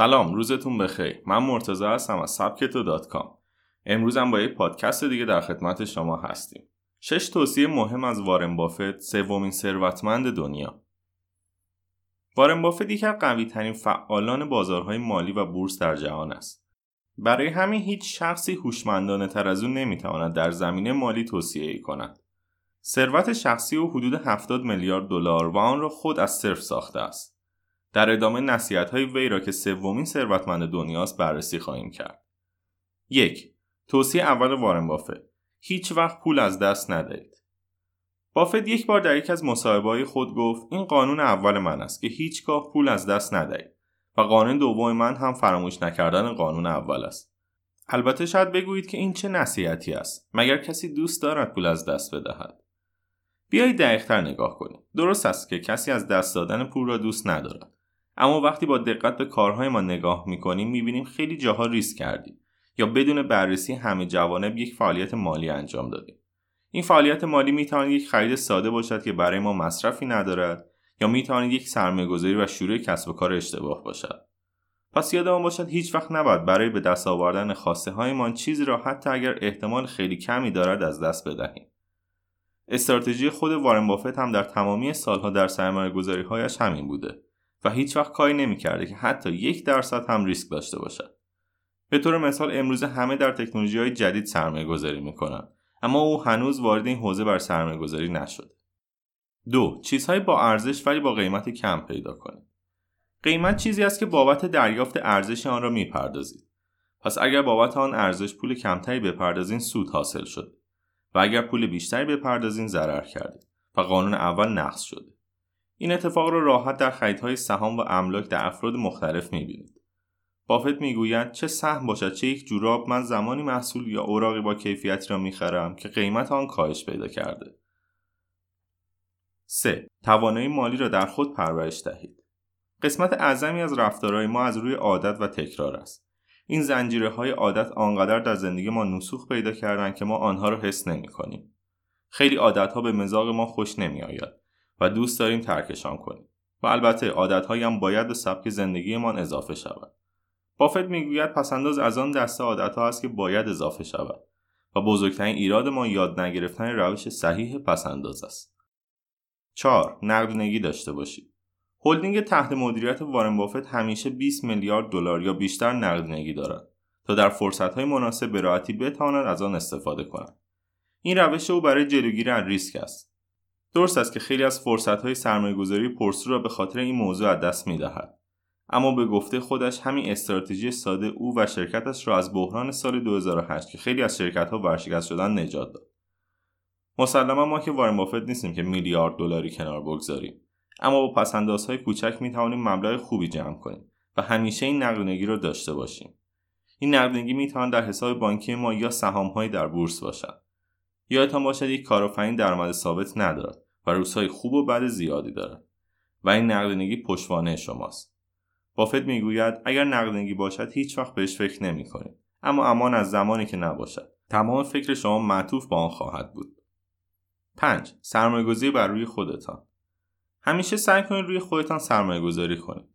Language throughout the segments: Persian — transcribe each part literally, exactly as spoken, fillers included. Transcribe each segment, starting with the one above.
سلام، روزتون بخیر. من مرتضی هستم از سابکتو دات کام. امروز هم با یک پادکست دیگه در خدمت شما هستیم. شش توصیه مهم از وارن بافت، سومین ثروتمند دنیا. وارن بافت یکی از قوی‌ترین فعالان بازارهای مالی و بورس در جهان است. برای همین هیچ شخصی هوشمندانه‌تر از او نمیتواند در زمینه مالی توصیه‌ای کند. ثروت شخصی او حدود هفتاد میلیارد دلار و آن را خود از صفر ساخته است. در ادامه نصیحت‌های وی را که سومین ثروتمند دنیاست بررسی خواهیم کرد. یک. توصیه اول وارن بافت: هیچ وقت پول از دست ندهید. بافت یک بار در یک از مصاحبه‌های خود گفت: این قانون اول من است که هیچگاه پول از دست ندهید و قانون دوم من هم فراموش نکردن قانون اول است. البته شاید بگویید که این چه نصیحتی است، مگر کسی دوست دارد پول از دست بدهد؟ بیایید دقیق‌تر نگاه کنیم. درست است که کسی از دست دادن پول را دوست ندارد، اما وقتی با دقت به کارهای ما نگاه می‌کنیم می‌بینیم خیلی جاها ریسک کردیم یا بدون بررسی همه جوانب یک فعالیت مالی انجام دادیم. این فعالیت مالی می‌تواند یک خرید ساده باشد که برای ما مصرفی ندارد یا می‌تواند یک سرمایه‌گذاری و شروع کسب و کار اشتباه باشد. پس یادمان باشد هیچ وقت نباید برای به دست آوردن خواسته‌هایمان چیزی را حتی اگر احتمال خیلی کمی دارد از دست بدهیم. استراتژی خود وارن بافت هم در تمامی سالها در سرمایه‌گذاری‌هایش همین بوده و هیچ وقت کاری نمی‌کرده که حتی یک درصد هم ریسک داشته باشد. به طور مثال امروز همه در تکنولوژی‌های جدید سرمایه‌گذاری می‌کنند، اما او هنوز وارد این حوزه بر سرمایه‌گذاری نشده. دو. چیزهای با ارزش ولی با قیمت کم پیدا کنید. قیمت چیزی است که بابت دریافت ارزش آن را می‌پردازید. پس اگر بابت آن ارزش پول کمتری بپردازین سود حاصل شد و اگر پول بیشتری بپردازین ضرر کردید و قانون اول نقض شده. این اتفاق را راحت در خریدهای سهام و املاک در افراد مختلف می‌بینید. بافت میگوید چه سهم باشد چه یک جوراب، من زمانی محصول یا اوراقی با کیفیتی را می‌خرم که قیمت آن کاهش پیدا کرده. سه. توانایی مالی را در خود پرورش دهید. قسمت اعظمی از رفتارهای ما از روی عادت و تکرار است. این زنجیره‌های عادت آنقدر در زندگی ما نسوخ پیدا کردن که ما آنها را حس نمی‌کنیم. خیلی عادت‌ها به مزاج ما خوش نمی‌آید و دوست داریم ترکشان کنیم. و البته عادت‌هایی هم باید به سبک زندگیمان اضافه شود. بافت میگوید پس‌انداز از آن دسته عادت‌ها است که باید اضافه شود و بزرگترین ایراد ما یاد نگرفتن روش صحیح پس‌انداز است. چهار. نقدینگی داشته باشید. هلدینگ تحت مدیریت وارن بافت همیشه بیست میلیارد دلار یا بیشتر نقدینگی دارد تا در فرصت‌های مناسب به راحتی بتواند از آن استفاده کند. این روش او برای جلوگیری از ریسک است. درست است که خیلی از فرصت‌های سرمایه‌گذاری پرسو را به خاطر این موضوع از دست می‌دهد، اما به گفته خودش همین استراتژی ساده او و شرکتش را از بحران سال دو هزار و هشت که خیلی از شرکت‌ها ورشکست شدن نجات داد. مسلماً ما که وارن بافت نیستیم که میلیارد دلاری کنار بگذاریم، اما با پس‌اندازهای کوچک می‌توانیم مبلغ خوبی جمع کنیم و همیشه این نقدینگی را داشته باشیم. این نقدینگی می‌تواند در حساب بانکی ما یا سهام‌های در بورس باشد. یادتان باشد یک کارآفرین درآمد ثابت ندارد و روزهای خوب و بد زیادی دارد و این نقدینگی پشتوانه شماست. بافت می‌گوید اگر نقدینگی باشد هیچ وقت بهش فکر نمی‌کنید، اما امان از زمانی که نباشد. تمام فکر شما معطوف به آن خواهد بود. پنج. سرمایه‌گذاری بر روی خودتان. همیشه سعی کنید روی خودتان سرمایه گذاری کنید.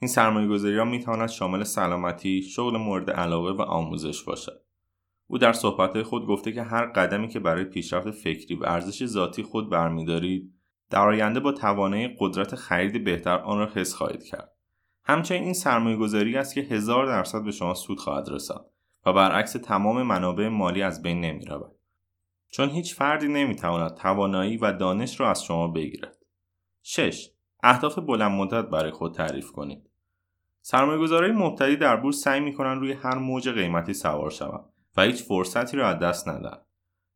این سرمایه گذاری ها می تواند شامل سلامتی، شغل مورد علاقه و آموزش باشد. او در صحبتهای خود گفته که هر قدمی که برای پیشرفت فکری و ارزش ذاتی خود برمیدارید، در آینده با توانایی قدرت خرید بهتر آن را حس خواهید کرد. همچنین این سرمایه گذاری است که هزار درصد به شما سود خواهد رساند و برعکس تمام منابع مالی از بین نمی رود، چون هیچ فردی نمی تواند توانایی و دانش را از شما بگیرد. شش. اهداف بلند مدت برای خود تعریف کنید. سرمایه‌گذارهای مبتدی در بورس سعی می‌کنند روی هر موج قیمتی سوار شوند و هیچ فرصتی را از دست ندهند.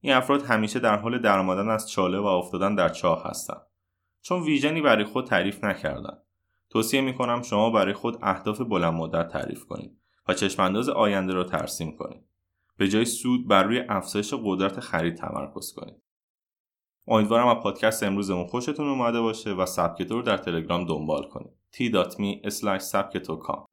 این افراد همیشه در حال درآمدن از چاله و افتادن در چاه هستند، چون ویژنی برای خود تعریف نکردند. توصیه می‌کنم شما برای خود اهداف بلند مدت تعریف کنید و چشم‌انداز آینده را ترسیم کنید. به جای سود بر روی افزایش قدرت خرید تمرکز کنید. امیدوارم از پادکست امروزمون خوشتون اومده باشه و سابکتو رو در تلگرام دنبال کنید. تی دات می اسلش سابکتو کام